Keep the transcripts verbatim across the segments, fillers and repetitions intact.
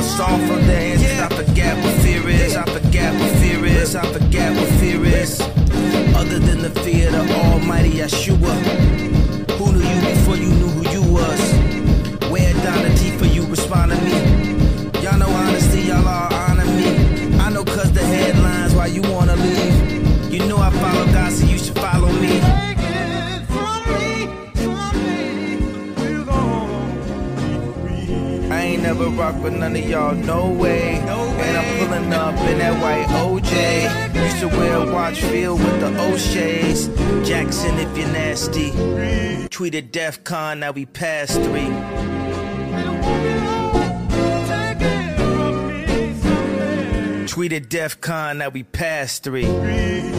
a song from the ancients. I forget what fear is. I forget what fear is. I forget what fear is. Other than the fear of the Almighty Yeshua, who knew you before you knew who you was? Where down the teeth for you respond to me? Y'all know honesty, y'all are honor me. I know cause the headlines why you wanna leave. You know I follow God, so you should follow me. Never rock with none of y'all, no way. And I'm pulling up in that white O J. Used to wear a watch field with the O'Shays. Jackson, if you're nasty. Tweeted DEF CON, now we past three. Tweeted DEF CON, now we past three.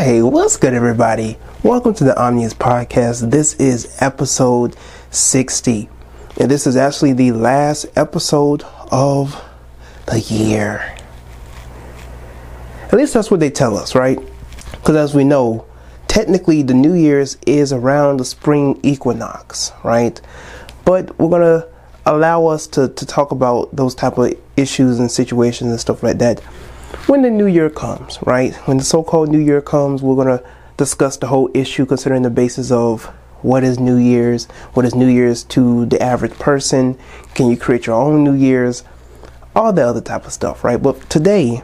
Hey, what's good everybody? Welcome to the Omnius Podcast. This is episode sixty. And this is actually the last episode of the year. At least that's what they tell us, right? Because as we know, technically the New Year's is around the spring equinox, right? But we're going to allow us to, to talk about those type of issues and situations and stuff like that. When the new year comes, right? When the so-called new year comes, we're going to discuss the whole issue considering the basis of what is New Year's, what is New Year's to the average person, can you create your own New Year's, all the other type of stuff, right? But today,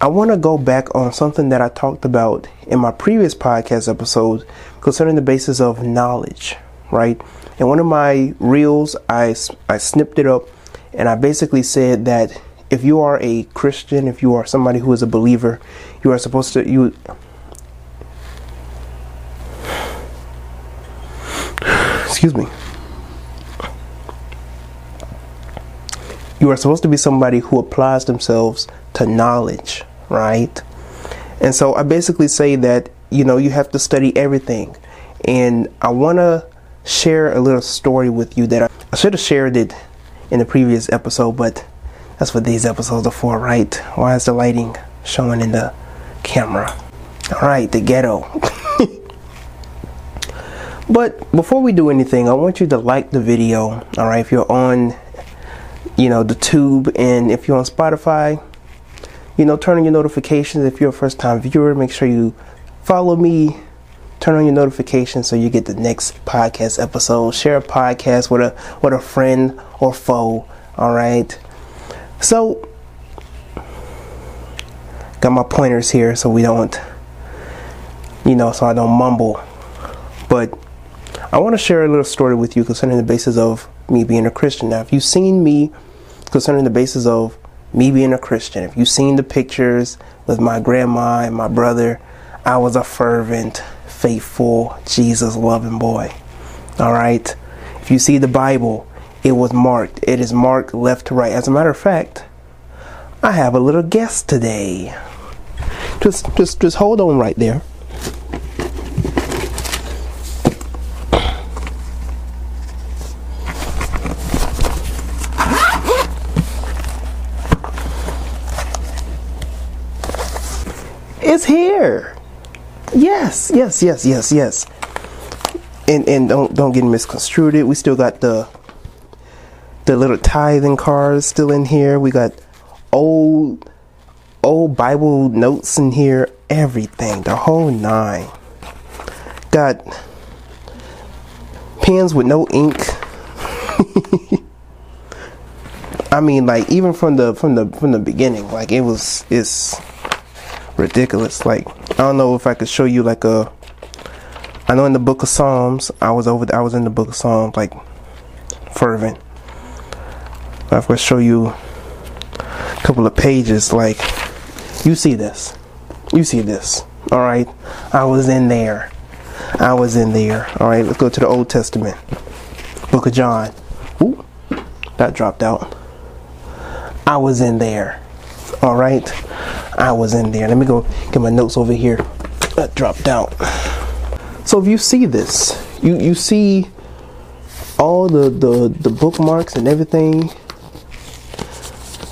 I want to go back on something that I talked about in my previous podcast episode concerning the basis of knowledge, right? In one of my reels, I, I snipped it up and I basically said that if you are a Christian, if you are somebody who is a believer, you are supposed to, you, excuse me, you are supposed to be somebody who applies themselves to knowledge, right? And so I basically say that, you know, you have to study everything. And I want to share a little story with you that I, I should have shared it in the previous episode, but that's what these episodes are for, right? Why is the lighting showing in the camera? All right, the ghetto. But before we do anything, I want you to like the video. All right, if you're on, you know, the tube, and if you're on Spotify, you know, turn on your notifications. If you're a first-time viewer, make sure you follow me. Turn on your notifications so you get the next podcast episode. Share a podcast with a with a friend or foe. All right. So, got my pointers here so we don't, you know, so I don't mumble. But I want to share a little story with you concerning the basis of me being a Christian. Now, if you've seen me concerning the basis of me being a Christian, if you've seen the pictures with my grandma and my brother, I was a fervent, faithful, Jesus-loving boy. All right? If you see the Bible, it was marked. It is marked left to right. As a matter of fact, I have a little guest today. Just, just, just hold on right there. It's here. Yes, yes, yes, yes, yes. And and don't don't get misconstrued. It. We still got the. The little tithing cards still in here. We got old, old Bible notes in here. Everything, the whole nine. Got pens with no ink. I mean, like even from the from the from the beginning, like it was it's ridiculous. Like I don't know if I could show you like a. I know in the Book of Psalms, I was over. I was in the Book of Psalms, like fervent. I'm going to show you a couple of pages, like, you see this, you see this, all right, I was in there, I was in there, all right, let's go to the Old Testament, Book of John, ooh, that dropped out, I was in there, all right, I was in there, let me go get my notes over here, that dropped out. So if you see this, you, you see all all the, the, the bookmarks and everything,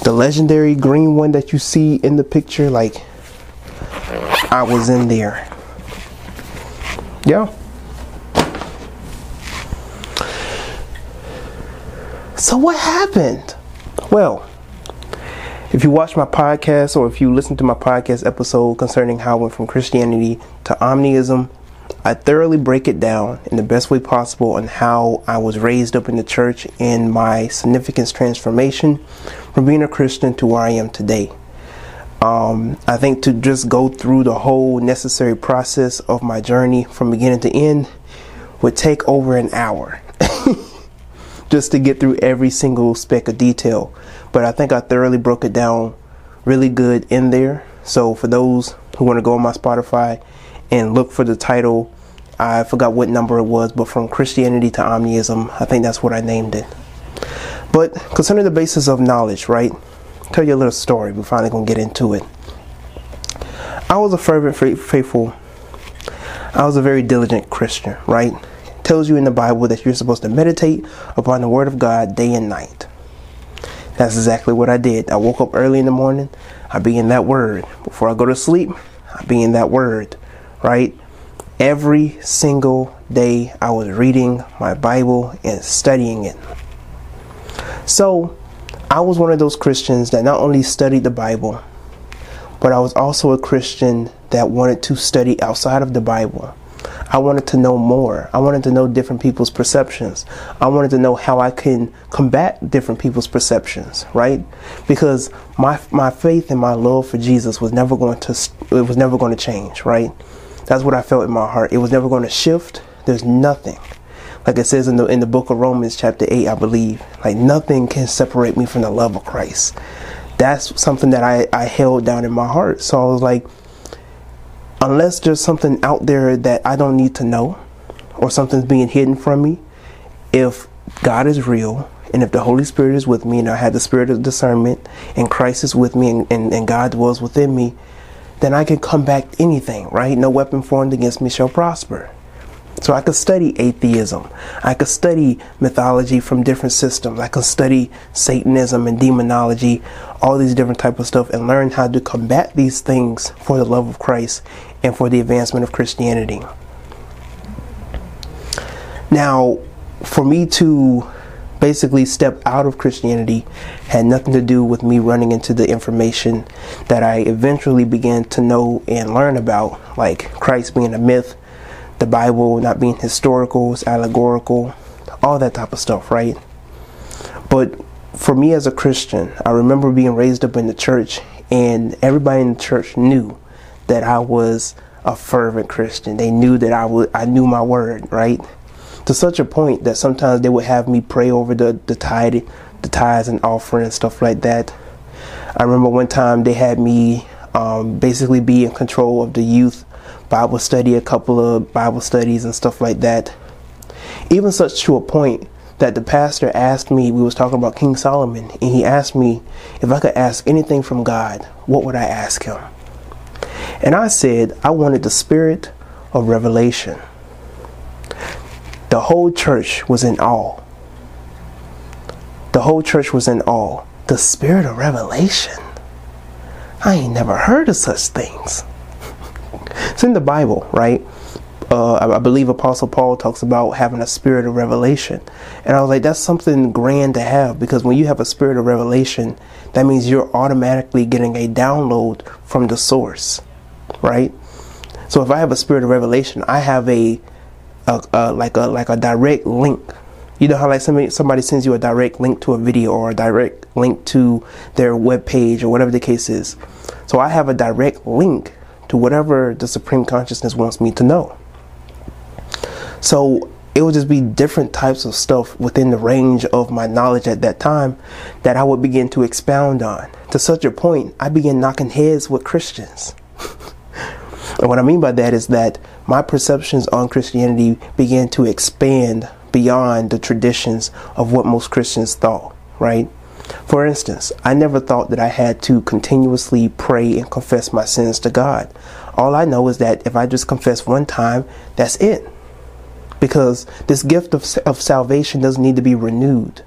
the legendary green one that you see in the picture, like, I was in there. Yeah. So what happened? Well, if you watch my podcast or if you listen to my podcast episode concerning how I went from Christianity to Omniism, I thoroughly break it down in the best way possible on how I was raised up in the church and my significance transformation from being a Christian to where I am today. Um, I think to just go through the whole necessary process of my journey from beginning to end would take over an hour just to get through every single speck of detail. But I think I thoroughly broke it down really good in there. So for those who want to go on my Spotify and look for the title, I forgot what number it was, but From Christianity to Omniism, I think that's what I named it. But concerning the basis of knowledge, right? Tell you a little story. We're finally going to get into it. I was a fervent, faithful, I was a very diligent Christian, right? It tells you in the Bible that you're supposed to meditate upon the Word of God day and night. That's exactly what I did. I woke up early in the morning. I'd be in that Word. Before I go to sleep, I'd be in that Word, right? Every single day I was reading my Bible and studying it. So, I was one of those Christians that not only studied the Bible, but I was also a Christian that wanted to study outside of the Bible. I wanted to know more. I wanted to know different people's perceptions. I wanted to know how I can combat different people's perceptions, right? Because my my faith and my love for Jesus was never going to it was never going to change, right? That's what I felt in my heart. It was never going to shift. There's nothing. Like it says in the in the book of Romans chapter eight, I believe, like nothing can separate me from the love of Christ. That's something that I, I held down in my heart. So I was like, unless there's something out there that I don't need to know or something's being hidden from me, if God is real and if the Holy Spirit is with me and I had the spirit of discernment and Christ is with me and, and, and God dwells within me, then I can combat anything, right? No weapon formed against me shall prosper. So I could study atheism, I could study mythology from different systems, I could study Satanism and demonology, all these different type of stuff, and learn how to combat these things for the love of Christ and for the advancement of Christianity. Now, for me to basically step out of Christianity had nothing to do with me running into the information that I eventually began to know and learn about, like Christ being a myth, the Bible not being historical, it's allegorical, all that type of stuff, right? But for me as a Christian, I remember being raised up in the church, and everybody in the church knew that I was a fervent Christian. They knew that I would, I knew my word, right? To such a point that sometimes they would have me pray over the, the tithe, the tithes and offering and stuff like that. I remember one time they had me um, basically be in control of the youth Bible study, a couple of Bible studies and stuff like that. Even such to a point that the pastor asked me, we was talking about King Solomon, and he asked me if I could ask anything from God, what would I ask him? And I said, I wanted the spirit of revelation. The whole church was in awe. The whole church was in awe. The spirit of revelation? I ain't never heard of such things. It's in the Bible, right? Uh, I believe Apostle Paul talks about having a spirit of revelation. And I was like, that's something grand to have, because when you have a spirit of revelation, that means you're automatically getting a download from the source, right? So if I have a spirit of revelation, I have a, a, a like a like a direct link. You know how like somebody, somebody sends you a direct link to a video or a direct link to their webpage or whatever the case is. So I have a direct link to whatever the Supreme Consciousness wants me to know. So it would just be different types of stuff within the range of my knowledge at that time that I would begin to expound on. To such a point, I began knocking heads with Christians. And what I mean by that is that my perceptions on Christianity began to expand beyond the traditions of what most Christians thought, right? For instance, I never thought that I had to continuously pray and confess my sins to God. All I know is that if I just confess one time, that's it. because this gift of, of salvation doesn't need to be renewed,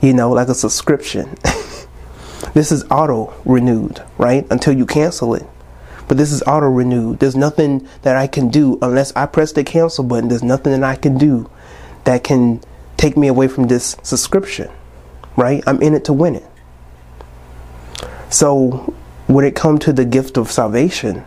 you know, like a subscription. This is auto-renewed, right? Until you cancel it. But this is auto-renewed. There's nothing that I can do unless I press the cancel button. There's nothing that I can do that can take me away from this subscription, right? I'm in it to win it. So when it comes to the gift of salvation,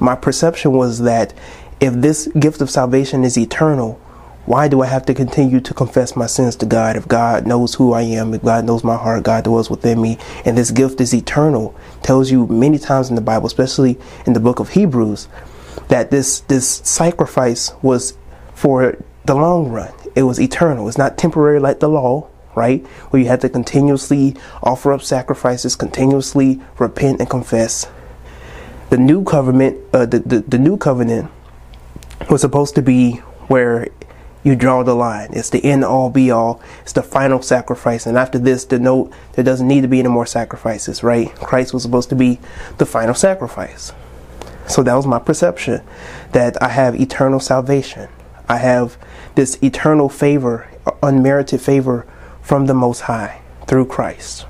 my perception was that if this gift of salvation is eternal, why do I have to continue to confess my sins to God? If God knows who I am, if God knows my heart, God dwells within me, and this gift is eternal, tells you many times in the Bible, especially in the book of Hebrews, that this, this sacrifice was for the long run. It was eternal. It's not temporary like the law, right? Where you had to continuously offer up sacrifices, continuously repent and confess. The new covenant, uh, the, the, the new covenant was supposed to be where you draw the line. It's the end all be all. It's the final sacrifice. And after this, the note, there doesn't need to be any more sacrifices, right? Christ was supposed to be the final sacrifice. So that was my perception, that I have eternal salvation. I have this eternal favor, unmerited favor from the Most High through Christ,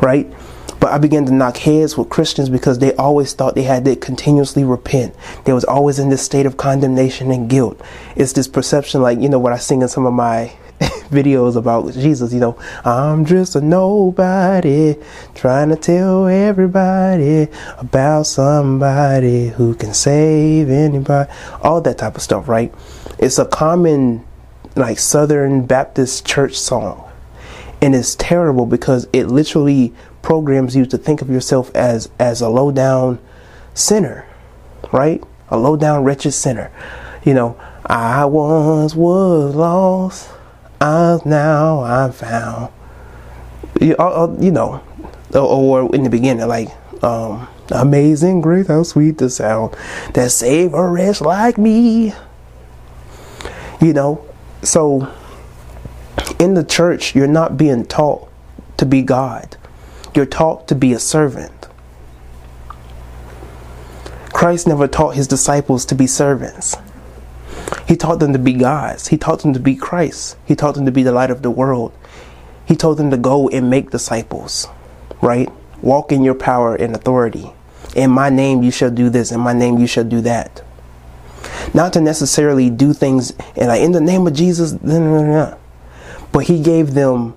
right? But I began to knock heads with Christians because they always thought they had to continuously repent. They was always in this state of condemnation and guilt. It's this perception, like, you know, what I sing in some of my videos about Jesus, you know, I'm just a nobody trying to tell everybody about somebody who can save anybody. All that type of stuff, right? It's a common, like, Southern Baptist church song. And it's terrible because it literally programs you to think of yourself as as a low down sinner, right? A low down wretched sinner. You know, I once was lost, I now I'm found. You, uh, you know, or in the beginning, like um, amazing grace, how sweet the sound that saved a wretch like me. You know, so in the church, you're not being taught to be God. You're taught to be a servant. Christ never taught his disciples to be servants. He taught them to be gods. He taught them to be Christ. He taught them to be the light of the world. He told them to go and make disciples, right? Walk in your power and authority. In my name you shall do this. In my name you shall do that. Not to necessarily do things and like, in the name of Jesus, blah, blah, blah. But he gave them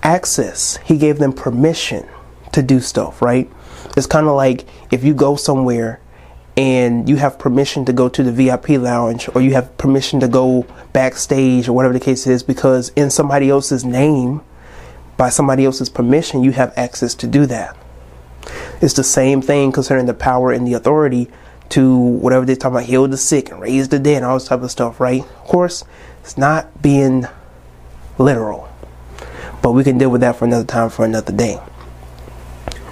access. He gave them permission to do stuff, right? It's kind of like if you go somewhere and you have permission to go to the V I P lounge, or you have permission to go backstage, or whatever the case is, because in somebody else's name, by somebody else's permission, you have access to do that. It's the same thing concerning the power and the authority to whatever they're talking about, heal the sick and raise the dead and all this type of stuff, right? Of course, it's not being literal. But we can deal with that for another time, for another day.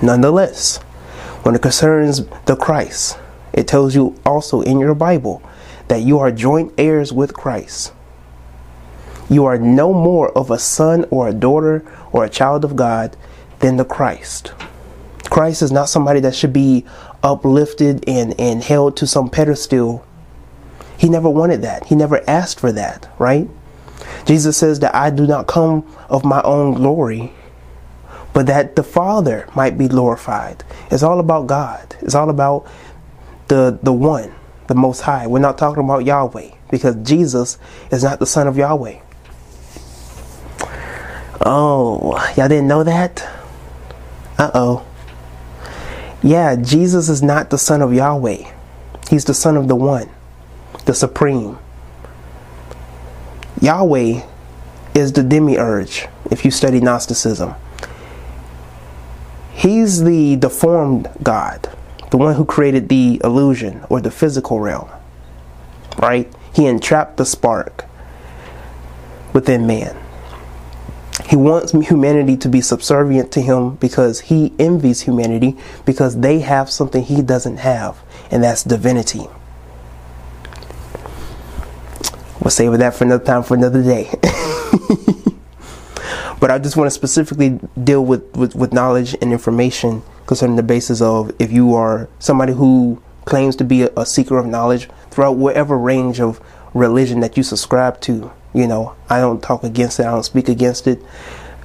Nonetheless, when it concerns the Christ, it tells you also in your Bible that you are joint heirs with Christ. You are no more of a son or a daughter or a child of God than the Christ. Christ is not somebody that should be uplifted and, and held to some pedestal. He never wanted that. He never asked for that, right? Jesus says that I do not come of my own glory, but that the Father might be glorified. It's all about God. It's all about the the one, the Most High. We're not talking about Yahweh, because Jesus is not the Son of Yahweh. Oh, y'all didn't know that? Uh-oh. Yeah, Jesus is not the Son of Yahweh. He's the Son of the One, the Supreme. Yahweh is the demiurge, if you study Gnosticism. He's the deformed God, the one who created the illusion or the physical realm, right? He entrapped the spark within man. He wants humanity to be subservient to him because he envies humanity, because they have something he doesn't have, and that's divinity. We'll save that for another time, for another day. But I just want to specifically deal with, with, with knowledge and information concerning the basis of, if you are somebody who claims to be a, a seeker of knowledge throughout whatever range of religion that you subscribe to. You know, I don't talk against it. I don't speak against it.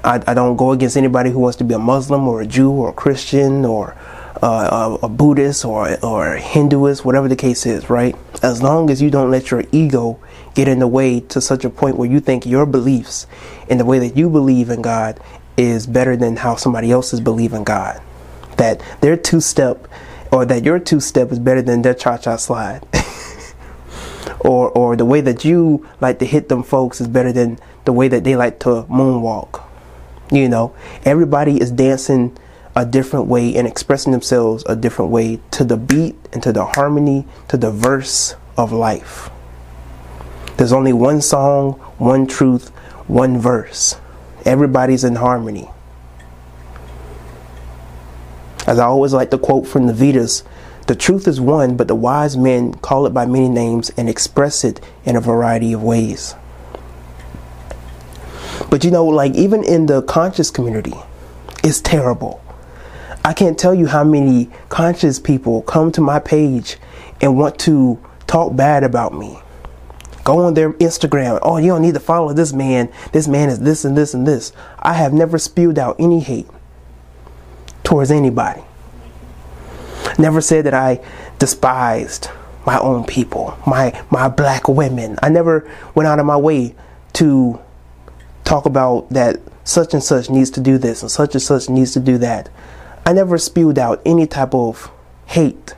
I, I don't go against anybody who wants to be a Muslim or a Jew or a Christian or uh, a, a Buddhist or, or a Hinduist, whatever the case is, right? As long as you don't let your ego get in the way to such a point where you think your beliefs and the way that you believe in God is better than how somebody else's believe in God. That their two-step or that your two-step is better than their cha-cha slide. Or or the way that you like to hit them folks is better than the way that they like to moonwalk. You know, everybody is dancing a different way and expressing themselves a different way to the beat and to the harmony, to the verse of life. There's only one song, one truth, one verse. Everybody's in harmony. As I always like to quote from the Vedas, the truth is one, but the wise men call it by many names and express it in a variety of ways. But you know, like even in the conscious community, it's terrible. I can't tell you how many conscious people come to my page and want to talk bad about me. Go on their Instagram. Oh, you don't need to follow this man. This man is this and this and this. I have never spewed out any hate towards anybody. Never said that I despised my own people, my my black women. I never went out of my way to talk about that such and such needs to do this and such and such needs to do that. I never spewed out any type of hate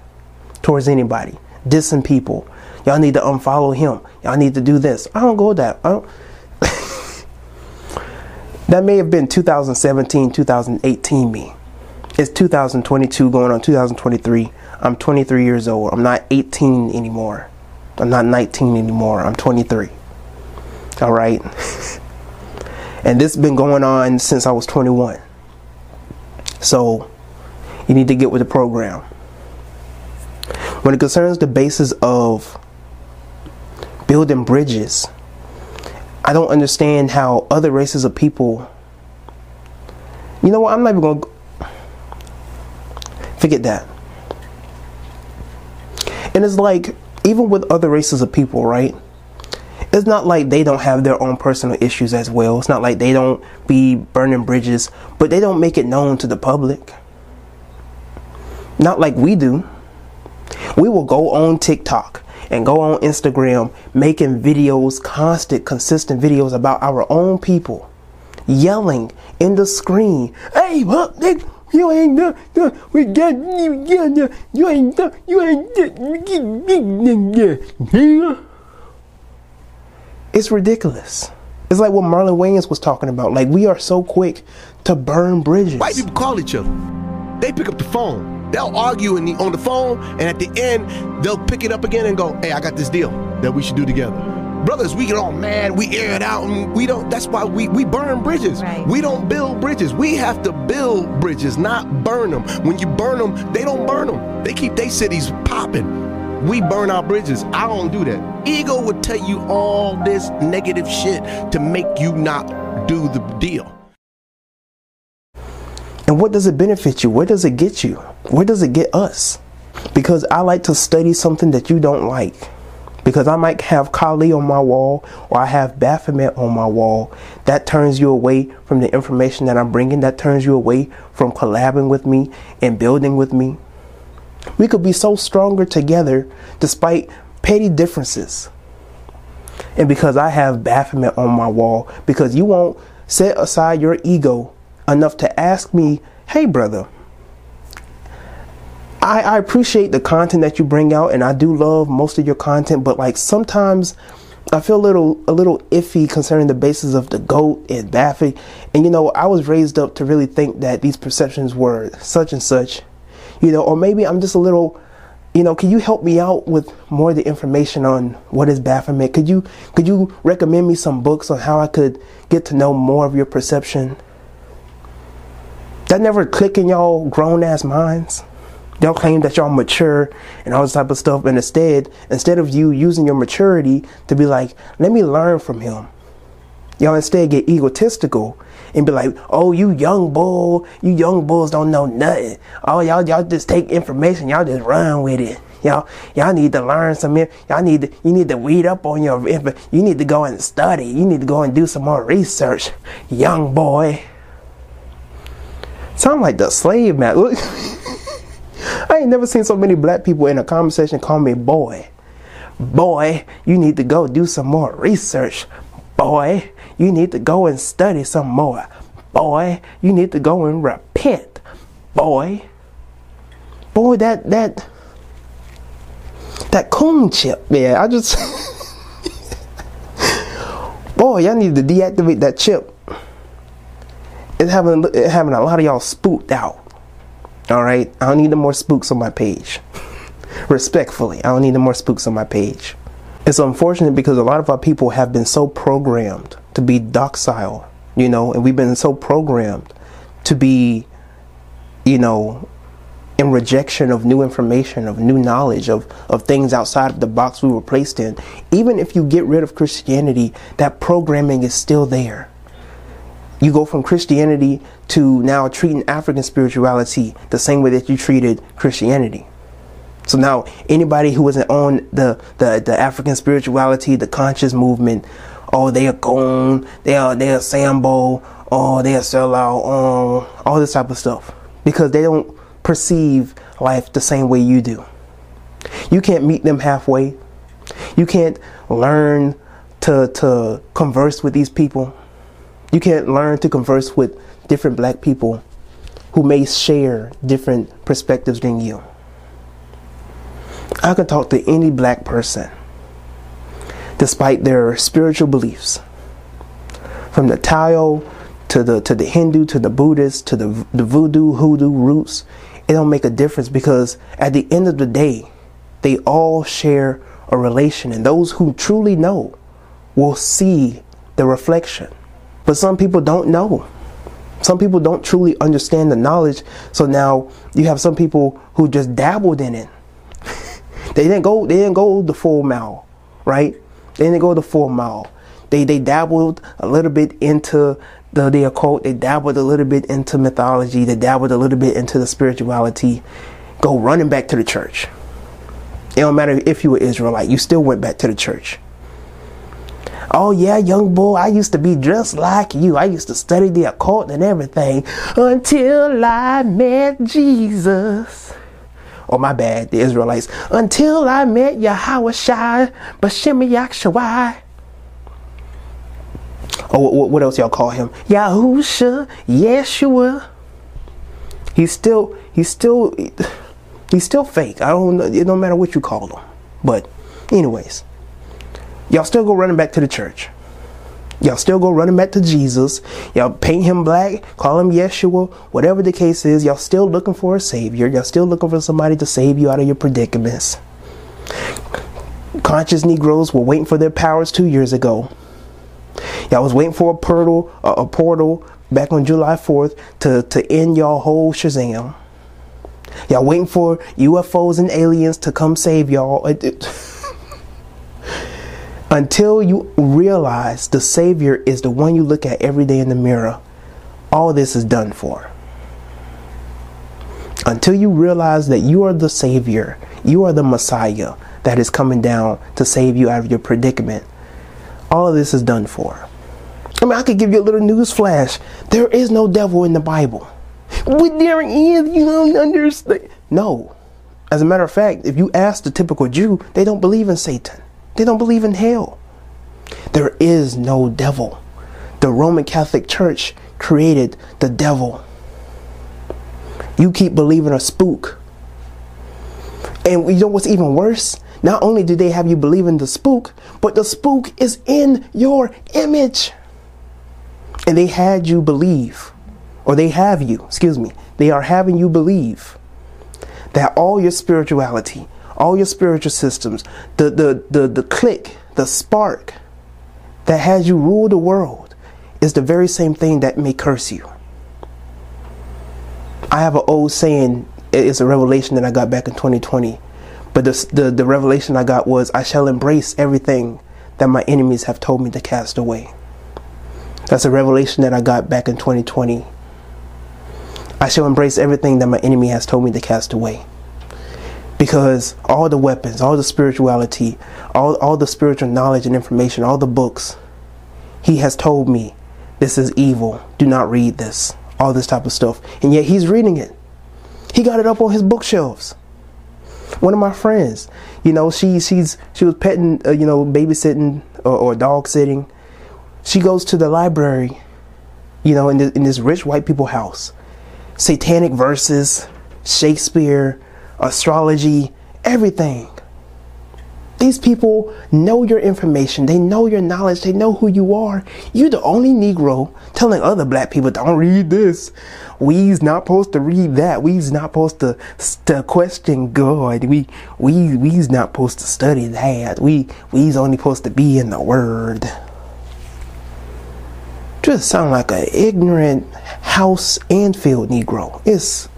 towards anybody, dissing people. Y'all need to unfollow him. Y'all need to do this. I don't go that. I don't. That may have been two thousand seventeen, two thousand eighteen me. It's two thousand twenty-two going on two thousand twenty-three. I'm twenty-three years old. I'm not eighteen anymore. I'm not nineteen anymore. I'm twenty-three. All right. And this has been going on since I was twenty-one. So you need to get with the program. When it concerns the basis of building bridges, I don't understand how other races of people, you know what, I'm not even going to forget that. And it's like, even with other races of people, right? It's not like they don't have their own personal issues as well. It's not like they don't be burning bridges, but they don't make it known to the public. Not like we do. We will go on TikTok and go on Instagram making videos, constant, consistent videos about our own people, yelling in the screen, "Hey, what? You ain't done, done. We got you, yeah, you ain't done, you ain't done." It's ridiculous. It's like what Marlon Wayans was talking about. Like, we are so quick to burn bridges. White people call each other. They pick up the phone. They'll argue in the, on the phone, and at the end, they'll pick it up again and go, "Hey, I got this deal that we should do together." Brothers, we get all mad, we air it out, and we don't, that's why we, we burn bridges. Right. We don't build bridges. We have to build bridges, not burn them. When you burn them, they don't burn them. They keep their cities popping. We burn our bridges. I don't do that. Ego would tell you all this negative shit to make you not do the deal. And what does it benefit you? Where does it get you? Where does it get us? Because I like to study something that you don't like. Because I might have Kali on my wall, or I have Baphomet on my wall. That turns you away from the information that I'm bringing. That turns you away from collabing with me and building with me. We could be so stronger together despite petty differences. And because I have Baphomet on my wall, because you won't set aside your ego enough to ask me, "Hey, brother, I, I appreciate the content that you bring out, and I do love most of your content, but like sometimes I feel a little a little iffy concerning the basis of the GOAT and Baphomet." And you know, I was raised up to really think that these perceptions were such and such, you know, or maybe I'm just a little, you know, can you help me out with more of the information on what is Baphomet? Could you could you recommend me some books on how I could get to know more of your perception? That never click in y'all grown ass minds. Y'all claim that y'all mature and all this type of stuff. And instead, instead of you using your maturity to be like, "Let me learn from him," y'all instead get egotistical and be like, "Oh, you young bull, you young bulls don't know nothing. Oh, y'all, y'all just take information. Y'all just run with it. Y'all, y'all need to learn some. Y'all need to, you need to read up on your. You need to go and study. You need to go and do some more research, young boy. Sound like the slave man. Look, I ain't never seen so many black people in a conversation call me boy. Boy, you need to go do some more research. Boy, you need to go and study some more. Boy, you need to go and repent. Boy, boy, that that that coon chip, man. I just, boy, y'all need to deactivate that chip. It's having it having a lot of y'all spooked out. All right, I don't need no more spooks on my page. Respectfully, I don't need no more spooks on my page. It's unfortunate because a lot of our people have been so programmed to be docile, you know, and we've been so programmed to be, you know, in rejection of new information, of new knowledge, of, of things outside of the box we were placed in. Even if you get rid of Christianity, that programming is still there. You go from Christianity to now treating African spirituality the same way that you treated Christianity. So now, anybody who isn't on the, the, the African spirituality, the conscious movement, oh, they are gone, they are they are Sambo, oh, they are sellout, oh, all this type of stuff. Because they don't perceive life the same way you do. You can't meet them halfway. You can't learn to to converse with these people. You can't learn to converse with different black people who may share different perspectives than you. I can talk to any black person, despite their spiritual beliefs, from the Tao to the to the Hindu to the Buddhist to the the voodoo hoodoo roots. It don't make a difference because at the end of the day, they all share a relation, and those who truly know will see the reflection. But some people don't know. Some people don't truly understand the knowledge. So now you have some people who just dabbled in it. They didn't go. They didn't go the full mile, right? They didn't go the full mile. They they dabbled a little bit into the, the occult. They dabbled a little bit into mythology. They dabbled a little bit into the spirituality. Go running back to the church. It don't matter if you were Israelite. You still went back to the church. Oh yeah, young boy, I used to be just like you. I used to study the occult and everything until I met Jesus. Oh, my bad, the Israelites. Until I met Yahweh Shai Bashemiachshawai. Oh, what, what else y'all call him? Yahusha, Yeshua. He's still, he's still, he's still fake. I don't know. It don't matter what you call him. But anyways, y'all still go running back to the church. Y'all still go running back to Jesus. Y'all paint him black, call him Yeshua, whatever the case is. Y'all still looking for a savior. Y'all still looking for somebody to save you out of your predicaments. Conscious Negroes were waiting for their powers two years ago. Y'all was waiting for a portal, a, a portal back on July fourth to, to end y'all whole Shazam. Y'all waiting for U F Os and aliens to come save y'all. It, it, Until you realize the Savior is the one you look at every day in the mirror, all this is done for. Until you realize that you are the Savior, you are the Messiah that is coming down to save you out of your predicament, all of this is done for. I mean, I could give you a little news flash. There is no devil in the Bible. But there is, you don't understand. No. As a matter of fact, if you ask the typical Jew, they don't believe in Satan. They don't believe in hell. There is no devil. The Roman Catholic Church created the devil. You keep believing a spook. And you know what's even worse? Not only do they have you believe in the spook, but the spook is in your image. And they had you believe, or they have you, excuse me, they are having you believe that all your spirituality, all your spiritual systems, the, the, the, the click, the spark that has you rule the world is the very same thing that may curse you. I have an old saying, it's a revelation that I got back in twenty twenty. But the, the, the revelation I got was, I shall embrace everything that my enemies have told me to cast away. That's a revelation that I got back in twenty twenty. I shall embrace everything that my enemy has told me to cast away. Because all the weapons, all the spirituality, all, all the spiritual knowledge and information, all the books, he has told me, this is evil, do not read this, all this type of stuff. And yet he's reading it. He got it up on his bookshelves. One of my friends, you know, she she's she was petting, uh, you know, babysitting or, or dog sitting. She goes to the library, you know, in, the, in this rich white people house. Satanic verses, Shakespeare, astrology, everything. These people know your information. They know your knowledge. They know who you are. You're the only Negro telling other black people, don't read this. We's not supposed to read that. We's not supposed to, to question God. We, we, we's not supposed to study that. We, we's only supposed to be in the Word. Just sound like an ignorant house and field Negro. It's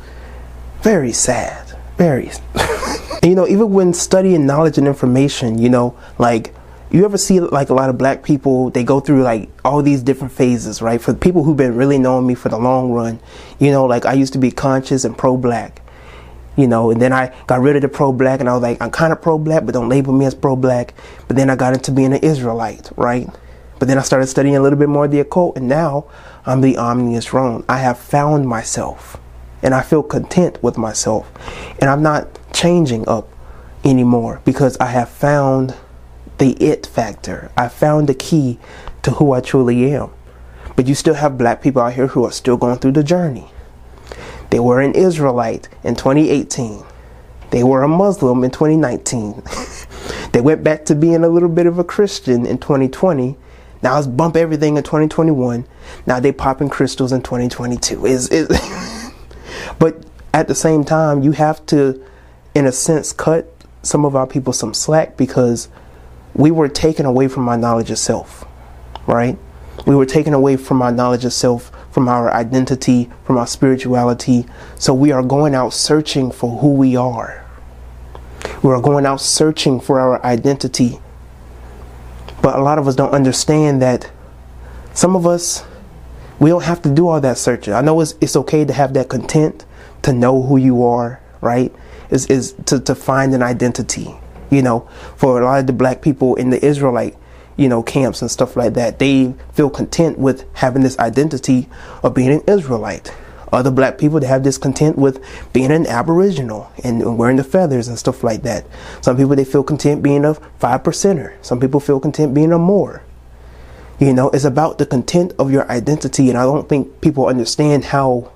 very sad. Very. And, you know, even when studying knowledge and information, you know, like, you ever see, like, a lot of black people, they go through, like, all these different phases, right? For people who've been really knowing me for the long run, you know, like, I used to be conscious and pro-black, you know, and then I got rid of the pro-black, and I was like, I'm kind of pro-black, but don't label me as pro-black. But then I got into being an Israelite, right? But then I started studying a little bit more of the occult, and now I'm the Omnius Ron. I have found myself, and I feel content with myself, and I'm not changing up anymore because I have found the it factor. I found the key to who I truly am. But you still have black people out here who are still going through the journey. They were an Israelite in twenty eighteen. They were a Muslim in twenty nineteen. They went back to being a little bit of a Christian in twenty twenty. Now let's bump everything in twenty twenty-one. Now they popping crystals in twenty twenty-two. Is is But at the same time, you have to, in a sense, cut some of our people some slack, because we were taken away from our knowledge of self, right? We were taken away from our knowledge of self, from our identity, from our spirituality. So we are going out searching for who we are. We are going out searching for our identity. But a lot of us don't understand that some of us, we don't have to do all that searching. I know it's, it's okay to have that content, to know who you are, right? Is is to, to find an identity, you know. For a lot of the black people in the Israelite, you know, camps and stuff like that, they feel content with having this identity of being an Israelite. Other black people, they have this content with being an Aboriginal and wearing the feathers and stuff like that. Some people, they feel content being a five percenter. Some people feel content being a Moor. You know, it's about the content of your identity, and I don't think people understand how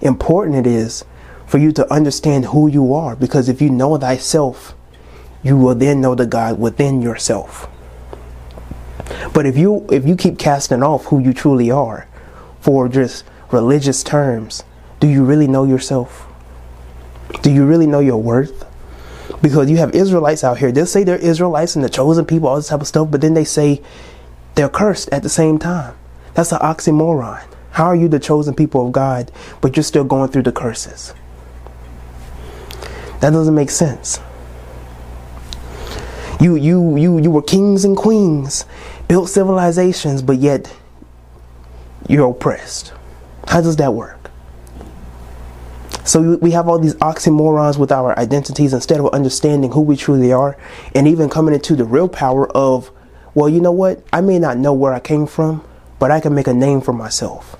important it is for you to understand who you are, because if you know thyself, you will then know the God within yourself. But if you if you keep casting off who you truly are for just religious terms, do you really know yourself? Do you really know your worth? Because you have Israelites out here, they'll say they're Israelites and the chosen people, all this type of stuff, but then they say they're cursed at the same time. That's an oxymoron. How are you the chosen people of God, but you're still going through the curses? That doesn't make sense. You you you you were kings and queens, built civilizations, but yet you're oppressed. How does that work? So we have all these oxymorons with our identities instead of understanding who we truly are, and even coming into the real power of, well, you know what? I may not know where I came from, but I can make a name for myself.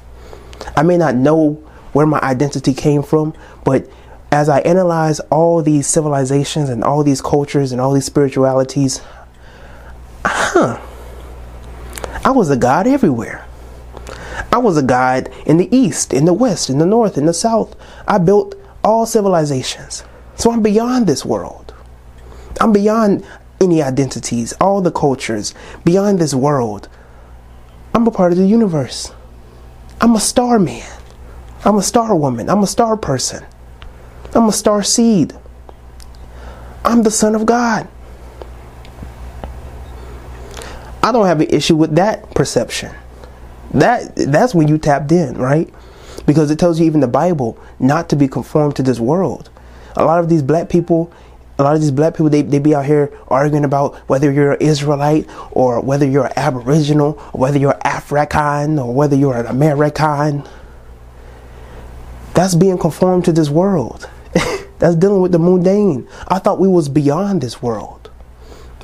I may not know where my identity came from, but as I analyze all these civilizations and all these cultures and all these spiritualities, huh, I was a god everywhere. I was a god in the east, in the west, in the north, in the south. I built all civilizations. So I'm beyond this world. I'm beyond any identities, all the cultures, beyond this world. I'm a part of the universe. I'm a star man. I'm a star woman. I'm a star person. I'm a star seed. I'm the son of God. I don't have an issue with that perception. That that's when you tapped in, right? Because it tells you, even the Bible, not to be conformed to this world. A lot of these black people, a lot of these black people, they, they be out here arguing about whether you're an Israelite or whether you're an Aboriginal or whether you're an African or whether you're an American. That's being conformed to this world. That's dealing with the mundane. I thought we was beyond this world.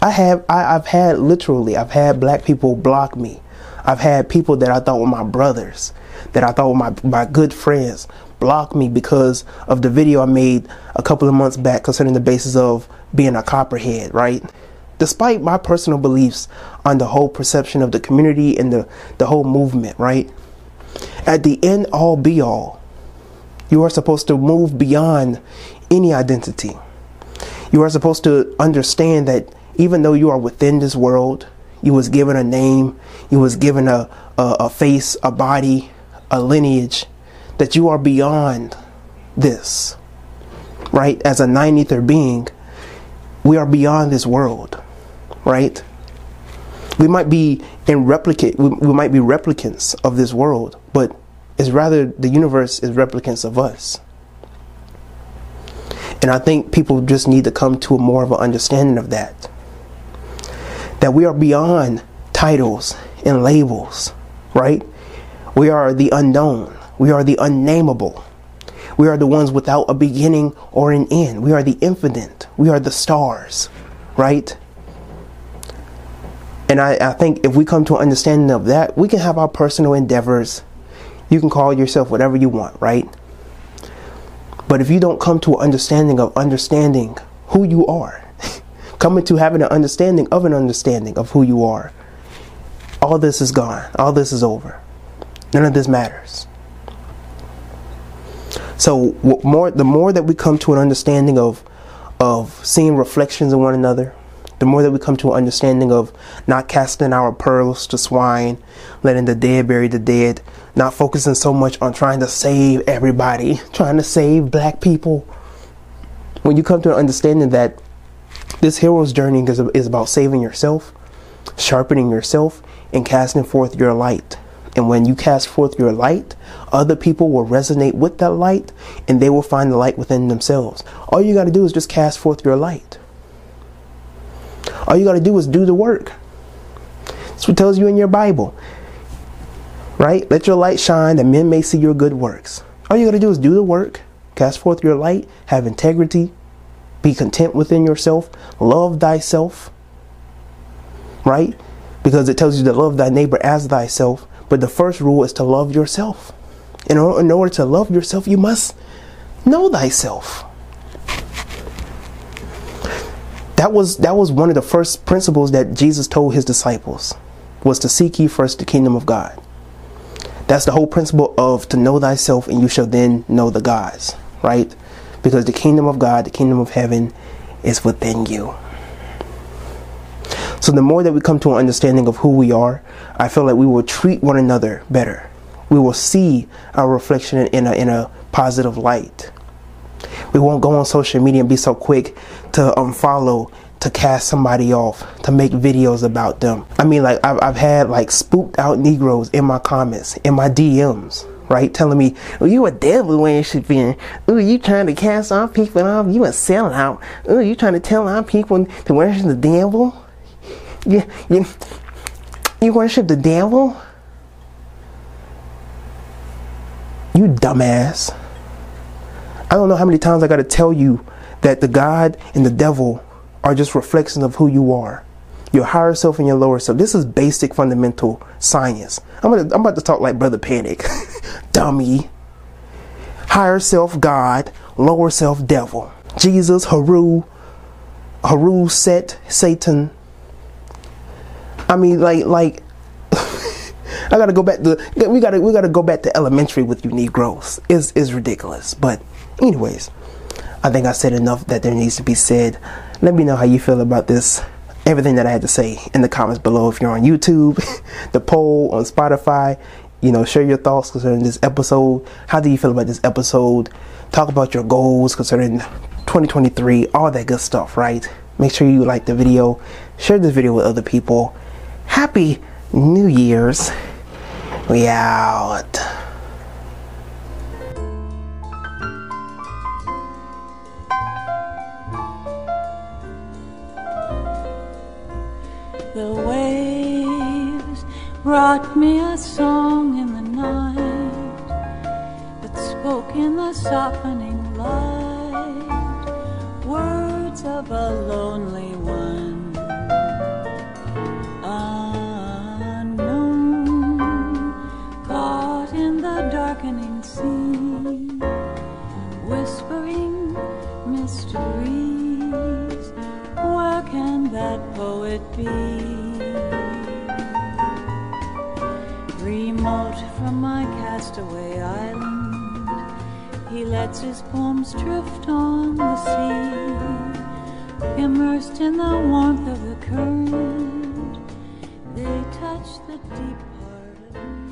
I have, I, I've had literally, I've had black people block me. I've had people that I thought were my brothers, that I thought were my, my good friends, block me because of the video I made a couple of months back concerning the basis of being a copperhead, right? Despite my personal beliefs on the whole perception of the community and the, the whole movement, right? At the end all be all, you are supposed to move beyond any identity. You are supposed to understand that even though you are within this world, you was given a name, you was given a, a, a face, a body, a lineage, that you are beyond this, right? As a nine-ether being, we are beyond this world, right? We might be in replicate, we, we might be replicants of this world, but it's rather the universe is replicants of us. And I think people just need to come to a more of an understanding of that. That we are beyond titles and labels, right? We are the unknown. We are the unnameable. We are the ones without a beginning or an end. We are the infinite. We are the stars, right? And I, I think if we come to an understanding of that, we can have our personal endeavors. You can call yourself whatever you want, right? But if you don't come to an understanding of understanding who you are, coming to having an understanding of an understanding of who you are, all this is gone. All this is over. None of this matters. So more, the more that we come to an understanding of of seeing reflections in one another, the more that we come to an understanding of not casting our pearls to swine, letting the dead bury the dead, not focusing so much on trying to save everybody, trying to save black people. When you come to an understanding that this hero's journey is, is about saving yourself, sharpening yourself, and casting forth your light. And when you cast forth your light, other people will resonate with that light and they will find the light within themselves. All you got to do is just cast forth your light. All you got to do is do the work. That's what it tells you in your Bible. Right? Let your light shine that men may see your good works. All you got to do is do the work. Cast forth your light. Have integrity. Be content within yourself. Love thyself. Right? Because it tells you to love thy neighbor as thyself. But the first rule is to love yourself. In order, in order to love yourself, you must know thyself. That was that was one of the first principles that Jesus told his disciples, was to seek ye first the kingdom of God. That's the whole principle of to know thyself, and you shall then know the gods, right? Because the kingdom of God, the kingdom of heaven, is within you. So the more that we come to an understanding of who we are, I feel like we will treat one another better. We will see our reflection in a, in a positive light. We won't go on social media and be so quick to unfollow, to cast somebody off, to make videos about them. I mean, like I've, I've had like spooked out Negroes in my comments, in my D Ms, right? Telling me, oh, you a devil when you should be in. Oh, you trying to cast our people off. You a sellout. Oh, you trying to tell our people to worship the devil. You, you, you worship the devil? You dumbass. I don't know how many times I gotta tell you that the God and the devil are just reflections of who you are. Your higher self and your lower self. This is basic fundamental science. I'm, gonna, I'm about to talk like Brother Panic. Dummy. Higher self God, lower self devil. Jesus, Haru, Haru Set, Satan. I mean, like, like, I gotta go back to, we gotta, we gotta go back to elementary with you Negroes. It's, it's ridiculous. But anyways, I think I said enough that there needs to be said. Let me know how you feel about this, everything that I had to say in the comments below. If you're on YouTube, the poll on Spotify, you know, share your thoughts concerning this episode. How do you feel about this episode? Talk about your goals concerning twenty twenty-three, all that good stuff, right? Make sure you like the video, share this video with other people. Happy New Year's. We out. The waves brought me a song in the night that spoke in the softening light. words of a lonely one, unknown, caught in the darkening sea, whispering mysteries. Where can that poet be? Remote from my castaway island, he lets his poems drift on the sea. Immersed in the warmth of the current, they touch the deep heart of me.